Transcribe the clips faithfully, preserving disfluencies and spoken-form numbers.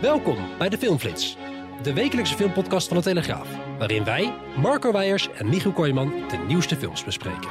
Welkom bij de Filmflits, de wekelijkse filmpodcast van de Telegraaf, waarin wij, Marco Weijers en Michiel Kooijman, de nieuwste films bespreken.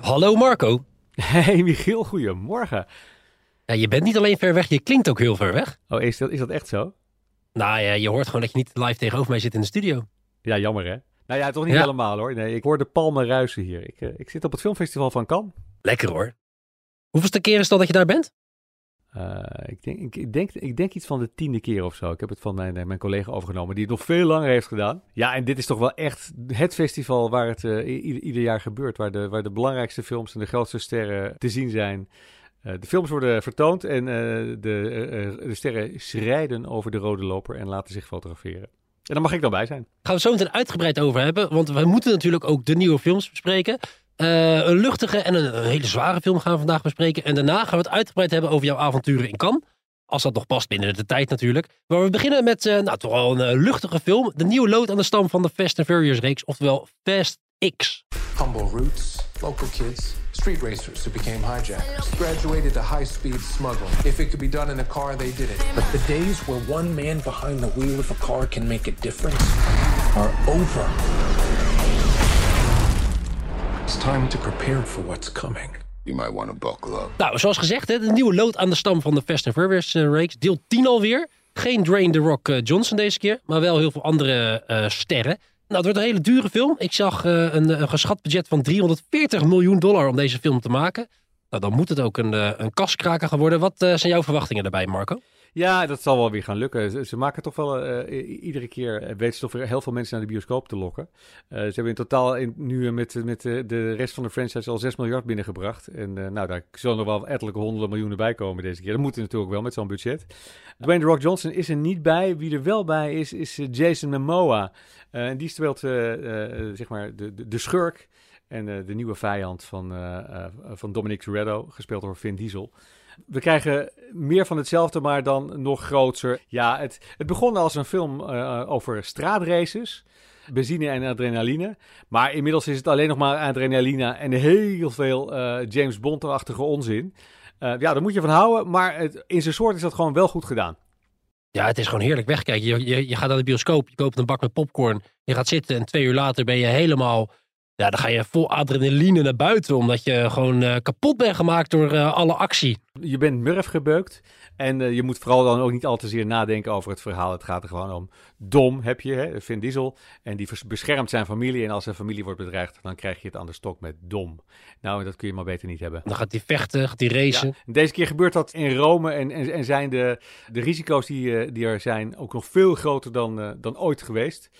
Hallo Marco. Hey Michiel, goedemorgen. Ja, je bent niet alleen ver weg, je klinkt ook heel ver weg. Oh, is dat, is dat echt zo? Nou ja, je hoort gewoon dat je niet live tegenover mij zit in de studio. Ja, jammer hè? Nou ja, toch niet ja. helemaal hoor. Nee, ik hoor de palmen ruisen hier. Ik, uh, ik zit op het Filmfestival van Cannes. Lekker hoor. Hoeveelste keer is dat dat je daar bent? Uh, ik, denk, ik, ik, denk, ik denk iets van de tiende keer of zo. Ik heb het van mijn, mijn collega overgenomen, die het nog veel langer heeft gedaan. Ja, en dit is toch wel echt het festival waar het uh, ieder, ieder jaar gebeurt. Waar de, waar de belangrijkste films en de grootste sterren te zien zijn. Uh, de films worden vertoond en uh, de, uh, de sterren schrijden over de rode loper en laten zich fotograferen. En daar mag ik dan bij zijn. Daar gaan we zo meteen uitgebreid over hebben. Want we moeten natuurlijk ook de nieuwe films bespreken. Uh, een luchtige en een, een hele zware film gaan we vandaag bespreken. En daarna gaan we het uitgebreid hebben over jouw avonturen in Cannes. Als dat nog past binnen de tijd natuurlijk. Maar we beginnen met uh, nou, toch wel een uh, luchtige film. De nieuwe lood aan de stam van de Fast and Furious reeks. Oftewel Fast X. Humble roots, local kids, street racers who became hijackers, graduated to high-speed smuggling. If it could be done in a car, they did it. But the days where one man behind the wheel of a car can make a difference are over. It's time to prepare for what's coming. You might want to buckle up. Nou, zoals gezegd, hè, de nieuwe lood aan de stam van de Fast and Furious uh, reeks, deel tien alweer. Geen Dwayne The Rock uh, Johnson deze keer, maar wel heel veel andere uh, sterren. Nou, het wordt een hele dure film. Ik zag uh, een, een geschat budget van driehonderdveertig miljoen dollar om deze film te maken. Nou, dan moet het ook een, uh, een kaskraker gaan worden. Wat uh, zijn jouw verwachtingen daarbij, Marco? Ja, dat zal wel weer gaan lukken. Ze, ze maken toch wel uh, iedere keer, weten ze toch weer heel veel mensen naar de bioscoop te lokken. Uh, ze hebben in totaal in, nu met, met uh, de rest van de franchise al zes miljard binnengebracht. En uh, nou, daar zullen er wel ettelijke honderden miljoenen bij komen deze keer. Dat moet natuurlijk wel met zo'n budget. Dwayne The Rock Johnson is er niet bij. Wie er wel bij is, is Jason Momoa. Uh, en die speelt uh, uh, zeg maar de, de, de schurk en uh, de nieuwe vijand van, uh, uh, van Dominic Toretto, gespeeld door Vin Diesel. We krijgen meer van hetzelfde, maar dan nog groter. Ja, het, het begon als een film uh, over straatraces, benzine en adrenaline. Maar inmiddels is het alleen nog maar adrenaline en heel veel uh, James Bond-achtige onzin. Uh, ja, daar moet je van houden, maar het, in zijn soort is dat gewoon wel goed gedaan. Ja, het is gewoon heerlijk wegkijken. Je, je, je gaat naar de bioscoop, je koopt een bak met popcorn, je gaat zitten en twee uur later ben je helemaal... Ja, dan ga je vol adrenaline naar buiten, omdat je gewoon uh, kapot bent gemaakt door uh, alle actie. Je bent murf gebeukt en uh, je moet vooral dan ook niet al te zeer nadenken over het verhaal. Het gaat er gewoon om. Dom heb je, hè? Vin Diesel, en die vers- beschermt zijn familie. En als zijn familie wordt bedreigd, dan krijg je het aan de stok met dom. Nou, dat kun je maar beter niet hebben. Dan gaat hij vechten, gaat hij racen. Ja, deze keer gebeurt dat in Rome en, en, en zijn de, de risico's die, uh, die er zijn ook nog veel groter dan, uh, dan ooit geweest.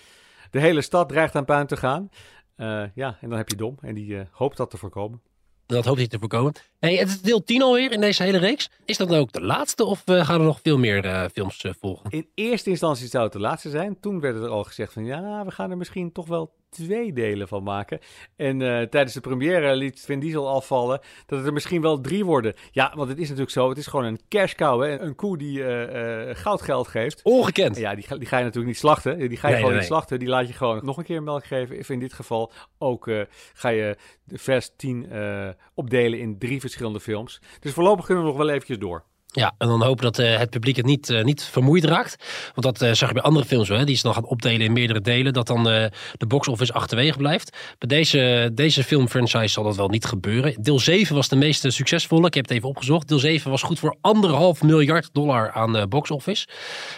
De hele stad dreigt aan puin te gaan. Uh, ja, en dan heb je dom. En die uh, hoopt dat te voorkomen. Dat hoopt hij te voorkomen. Hey, het is deel tien alweer in deze hele reeks. Is dat nou ook de laatste of uh, gaan er nog veel meer uh, films uh, volgen? In eerste instantie zou het de laatste zijn. Toen werd er al gezegd van ja, we gaan er misschien toch wel twee delen van maken. En uh, tijdens de première liet Vin Diesel afvallen dat het er misschien wel drie worden. Ja, want het is natuurlijk zo. Het is gewoon een cash cow, hè? Een koe die uh, uh, goudgeld geeft. Ongekend. Ja, die ga, die ga je natuurlijk niet slachten. Die ga je nee, gewoon nee, niet nee. slachten. Die laat je gewoon nog een keer melk geven. Of in dit geval ook uh, ga je de Fast tien uh, opdelen in drie verschillende films. Dus voorlopig kunnen we nog wel eventjes door. Ja, en dan hopen dat uh, het publiek het niet, uh, niet vermoeid raakt. Want dat uh, zag je bij andere films wel, hè, die ze dan gaan opdelen in meerdere delen. Dat dan uh, de box-office achterwege blijft. Bij deze, deze filmfranchise zal dat wel niet gebeuren. Deel zeven was de meest succesvolle. Ik heb het even opgezocht. Deel zeven was goed voor anderhalf miljard dollar aan uh, box-office.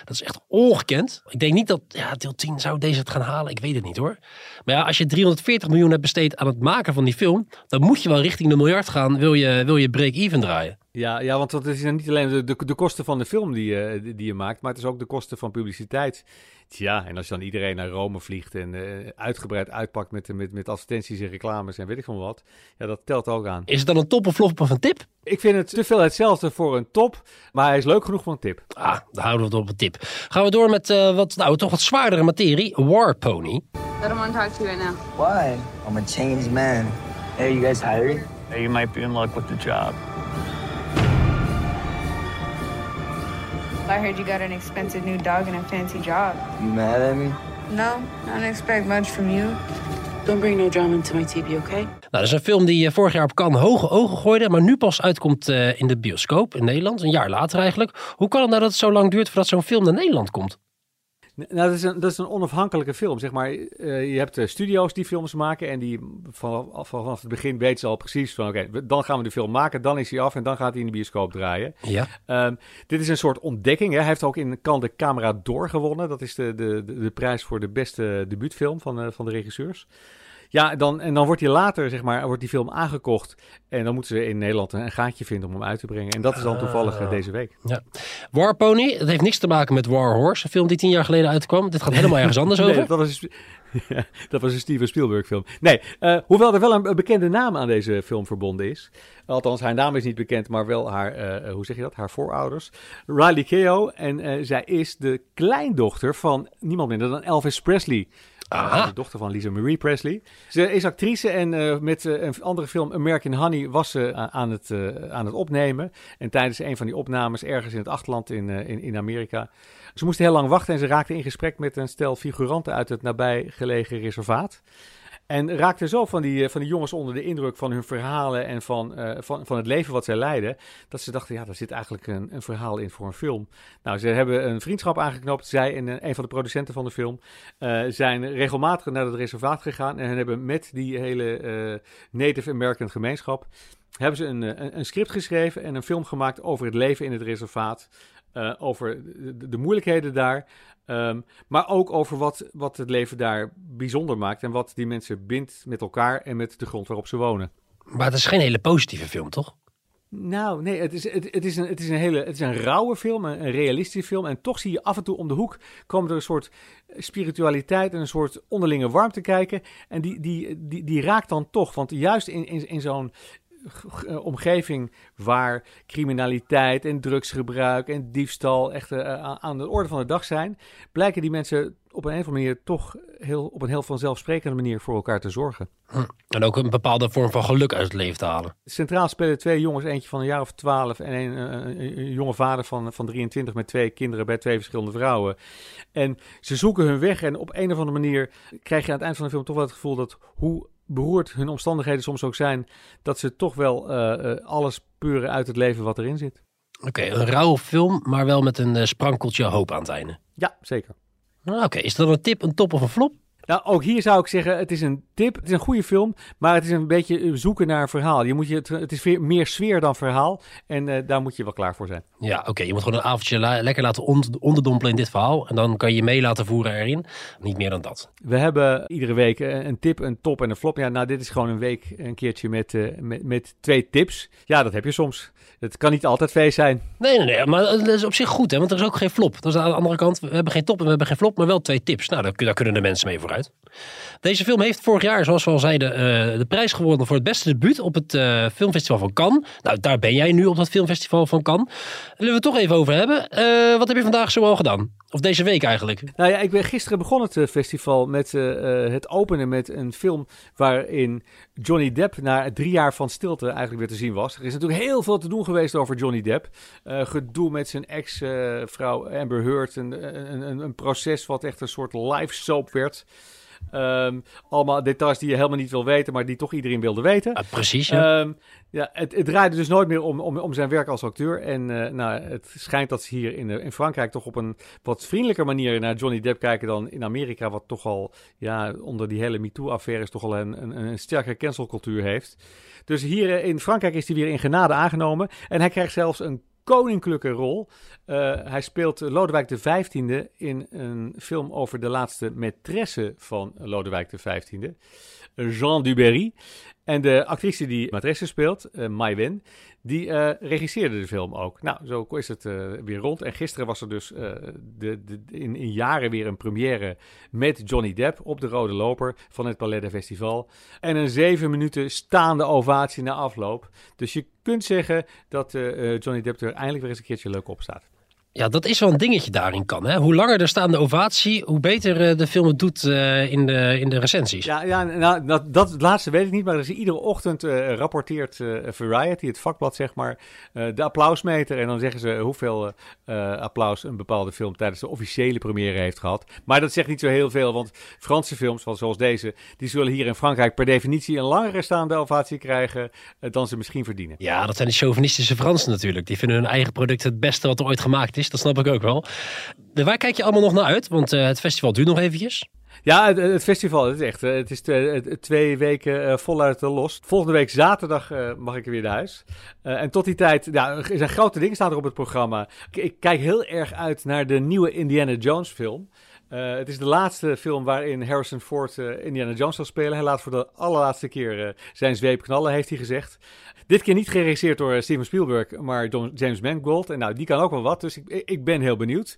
Dat is echt ongekend. Ik denk niet dat ja, deel tien zou deze het gaan halen. Ik weet het niet hoor. Maar ja, als je driehonderdveertig miljoen hebt besteed aan het maken van die film, dan moet je wel richting de miljard gaan. Wil je, wil je break-even draaien. Ja, ja, want dat is dan niet alleen de, de, de kosten van de film die je, die je maakt, maar het is ook de kosten van publiciteit. Tja, en als je dan iedereen naar Rome vliegt en uh, uitgebreid uitpakt met, met, met advertenties en reclames en weet ik van wat. Ja, dat telt ook aan. Is het dan een top of flop of een tip? Ik vind het te veel hetzelfde voor een top, maar hij is leuk genoeg voor een tip. Ah, dan houden we het op een tip. Gaan we door met uh, wat, nou, toch wat zwaardere materie, War Pony. I don't want to talk to you right now. Why? I'm a changed man. Hey, you guys hiring? Hey, you might be in luck with the job. I heard you got an expensive new dog and a fancy job. You mad at me? No, I don't expect much from you. Don't bring no drama into my T V, okay? Nou, dat is een film die vorig jaar op Cannes hoge ogen gooide, maar nu pas uitkomt uh, in de bioscoop in Nederland, een jaar later eigenlijk. Hoe kan het nou dat het zo lang duurt voordat zo'n film naar Nederland komt? Nou, dat is een, dat is een onafhankelijke film, zeg maar. Uh, je hebt uh, studio's die films maken en die vanaf, vanaf het begin weten ze al precies van oké, okay, dan gaan we de film maken, dan is hij af en dan gaat hij in de bioscoop draaien. Ja. Um, dit is een soort ontdekking, hè. Hij heeft ook in Cannes de Camera d'Or gewonnen. Dat is de, de, de, de prijs voor de beste debuutfilm van, uh, van de regisseurs. Ja, dan, en dan wordt die later, zeg maar, wordt die film aangekocht. En dan moeten ze in Nederland een gaatje vinden om hem uit te brengen. En dat is dan toevallig uh, deze week. Ja. War Pony, dat heeft niks te maken met War Horse. Een film die tien jaar geleden uitkwam. Dit gaat helemaal ergens anders nee, over. Dat was, ja, dat was een Steven Spielberg film. Nee, uh, hoewel er wel een, een bekende naam aan deze film verbonden is. Althans, haar naam is niet bekend, maar wel haar, uh, hoe zeg je dat, haar voorouders. Riley Keough. En uh, zij is de kleindochter van niemand minder dan Elvis Presley. Aha. De dochter van Lisa Marie Presley. Ze is actrice en uh, met uh, een andere film, American Honey, was ze aan het, uh, aan het opnemen. En tijdens een van die opnames ergens in het achterland in, uh, in, in Amerika. Ze moesten heel lang wachten en ze raakte in gesprek met een stel figuranten uit het nabijgelegen reservaat. En raakte zo van die, van die jongens onder de indruk van hun verhalen en van, uh, van, van het leven wat zij leiden, dat ze dachten, ja, daar zit eigenlijk een, een verhaal in voor een film. Nou, ze hebben een vriendschap aangeknoopt. Zij en een van de producenten van de film uh, zijn regelmatig naar het reservaat gegaan en hebben met die hele uh, Native American gemeenschap hebben ze een, een, een script geschreven en een film gemaakt over het leven in het reservaat. Uh, over de, de moeilijkheden daar, um, maar ook over wat, wat het leven daar bijzonder maakt en wat die mensen bindt met elkaar en met de grond waarop ze wonen. Maar het is geen hele positieve film, toch? Nou, nee, het is, het, het is, een, het is, een, hele, het is een rauwe film, een, een realistische film. En toch zie je af en toe om de hoek komen er een soort spiritualiteit en een soort onderlinge warmte kijken. En die, die, die, die raakt dan toch, want juist in, in, in zo'n omgeving waar criminaliteit en drugsgebruik en diefstal echt uh, aan de orde van de dag zijn, blijken die mensen op een of andere manier toch heel, op een heel vanzelfsprekende manier voor elkaar te zorgen. Hm. En ook een bepaalde vorm van geluk uit het leven te halen. Centraal spelen twee jongens, eentje van een jaar of twaalf en een, een, een jonge vader van, van drieëntwintig met twee kinderen bij twee verschillende vrouwen. En ze zoeken hun weg en op een of andere manier krijg je aan het eind van de film toch wel het gevoel dat hoe beroerd hun omstandigheden soms ook zijn, dat ze toch wel uh, alles puren uit het leven wat erin zit. Oké, okay, een rauwe film, maar wel met een uh, sprankeltje hoop aan het einde. Ja, zeker. Nou, Oké, okay. Is dat een tip, een top of een flop? Nou, ook hier zou ik zeggen, het is een tip, het is een goede film, maar het is een beetje zoeken naar verhaal. Je moet je, het is meer sfeer dan verhaal en uh, daar moet je wel klaar voor zijn. Ja, oké, okay, je moet gewoon een avondje la- lekker laten on- onderdompelen in dit verhaal en dan kan je mee laten voeren erin. Niet meer dan dat. We hebben iedere week een tip, een top en een flop. Ja, nou, dit is gewoon een week een keertje met, uh, met, met twee tips. Ja, dat heb je soms. Het kan niet altijd feest zijn. Nee, nee, nee, maar dat is op zich goed, hè, want er is ook geen flop. Dat is aan de andere kant, we hebben geen top en we hebben geen flop, maar wel twee tips. Nou, daar, daar kunnen de mensen mee vooruit. Deze film heeft vorig jaar, zoals we al zeiden, uh, de prijs gewonnen voor het beste debuut op het uh, Filmfestival van Cannes. Nou, daar ben jij nu op dat Filmfestival van Cannes. Daar willen we het toch even over hebben. Uh, wat heb je vandaag zoal gedaan? Of deze week eigenlijk? Nou ja, ik ben gisteren begonnen het festival met uh, het openen met een film waarin Johnny Depp na drie jaar van stilte eigenlijk weer te zien was. Er is natuurlijk heel veel te doen geweest over Johnny Depp. Uh, gedoe met zijn ex-vrouw uh, Amber Heard. Een, een, een proces wat echt een soort live soap werd. Um, allemaal details die je helemaal niet wil weten, maar die toch iedereen wilde weten. Ah, precies, ja. Um, ja het, het draaide dus nooit meer om, om, om zijn werk als acteur. En uh, nou, het schijnt dat ze hier in, in Frankrijk toch op een wat vriendelijker manier naar Johnny Depp kijken dan in Amerika, wat toch al ja, onder die hele MeToo-affaire is toch al een, een, een sterke cancelcultuur heeft. Dus hier in Frankrijk is hij weer in genade aangenomen. En hij krijgt zelfs een koninklijke rol. Uh, hij speelt Lodewijk de Vijftiende in een film over de laatste maîtresse van Lodewijk de Vijftiende, Jean Dubéry. En de actrice die Matresse speelt, uh, Maiwen, die uh, regisseerde de film ook. Nou, zo is het uh, weer rond. En gisteren was er dus uh, de, de, in, in jaren weer een première met Johnny Depp op de rode loper van het Palais des Festival. En een zeven minuten staande ovatie na afloop. Dus je kunt zeggen dat uh, Johnny Depp er eindelijk weer eens een keertje leuk op staat. Ja, dat is wel een dingetje daarin kan. Hè? Hoe langer er staande ovatie, hoe beter uh, de film het doet uh, in, de, in de recensies. Ja, ja nou, dat, dat laatste weet ik niet, maar er is iedere ochtend uh, rapporteert uh, Variety, het vakblad zeg maar, uh, de applausmeter. En dan zeggen ze hoeveel uh, applaus een bepaalde film tijdens de officiële première heeft gehad. Maar dat zegt niet zo heel veel, want Franse films zoals deze, die zullen hier in Frankrijk per definitie een langere staande ovatie krijgen uh, dan ze misschien verdienen. Ja, dat zijn de chauvinistische Fransen natuurlijk. Die vinden hun eigen product het beste wat er ooit gemaakt is. Dat snap ik ook wel. Waar kijk je allemaal nog naar uit? Want uh, het festival duurt nog eventjes. Ja, het, het festival, het is echt. Het is twee, twee weken uh, voluit uh, los. Volgende week zaterdag uh, mag ik weer naar huis. Uh, en tot die tijd, nou, er zijn grote dingen staan er op het programma. Ik, ik kijk heel erg uit naar de nieuwe Indiana Jones film. Uh, het is de laatste film waarin Harrison Ford uh, Indiana Jones zal spelen. Hij laat voor de allerlaatste keer uh, zijn zweep knallen, heeft hij gezegd. Dit keer niet geregisseerd door Steven Spielberg, maar door James Mangold. En nou, die kan ook wel wat, dus ik, ik ben heel benieuwd.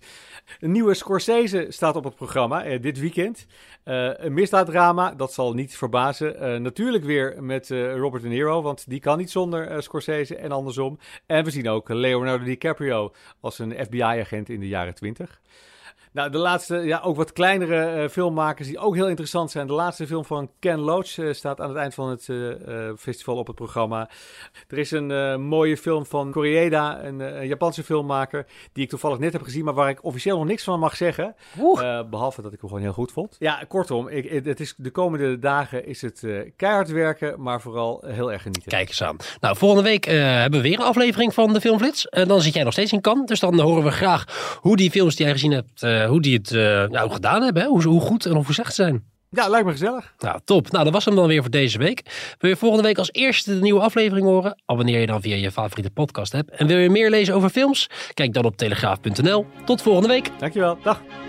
Een nieuwe Scorsese staat op het programma uh, dit weekend. Uh, een misdaaddrama, dat zal niet verbazen. Uh, natuurlijk weer met uh, Robert De Niro, want die kan niet zonder uh, Scorsese en andersom. En we zien ook Leonardo DiCaprio als een F B I-agent in de jaren twintig. Nou, de laatste, ja, ook wat kleinere uh, filmmakers die ook heel interessant zijn. De laatste film van Ken Loach uh, staat aan het eind van het uh, uh, festival op het programma. Er is een uh, mooie film van Koreeda, een uh, Japanse filmmaker, die ik toevallig net heb gezien, maar waar ik officieel nog niks van mag zeggen. Uh, behalve dat ik hem gewoon heel goed vond. Ja, kortom, ik, het is, de komende dagen is het uh, keihard werken, maar vooral heel erg genieten. Kijk eens aan. Nou, volgende week uh, hebben we weer een aflevering van de Filmflits. En uh, dan zit jij nog steeds in Cannes, dus dan horen we graag hoe die films die jij gezien hebt... Uh, hoe die het uh, nou, gedaan hebben, hè? Hoe, hoe goed en hoe gezegd zijn. Ja, lijkt me gezellig. Nou, top. Nou, dat was hem dan weer voor deze week. Wil je volgende week als eerste de nieuwe aflevering horen? Abonneer je dan via je favoriete podcast app. En wil je meer lezen over films? Kijk dan op telegraaf punt n l. Tot volgende week. Dankjewel. Dag.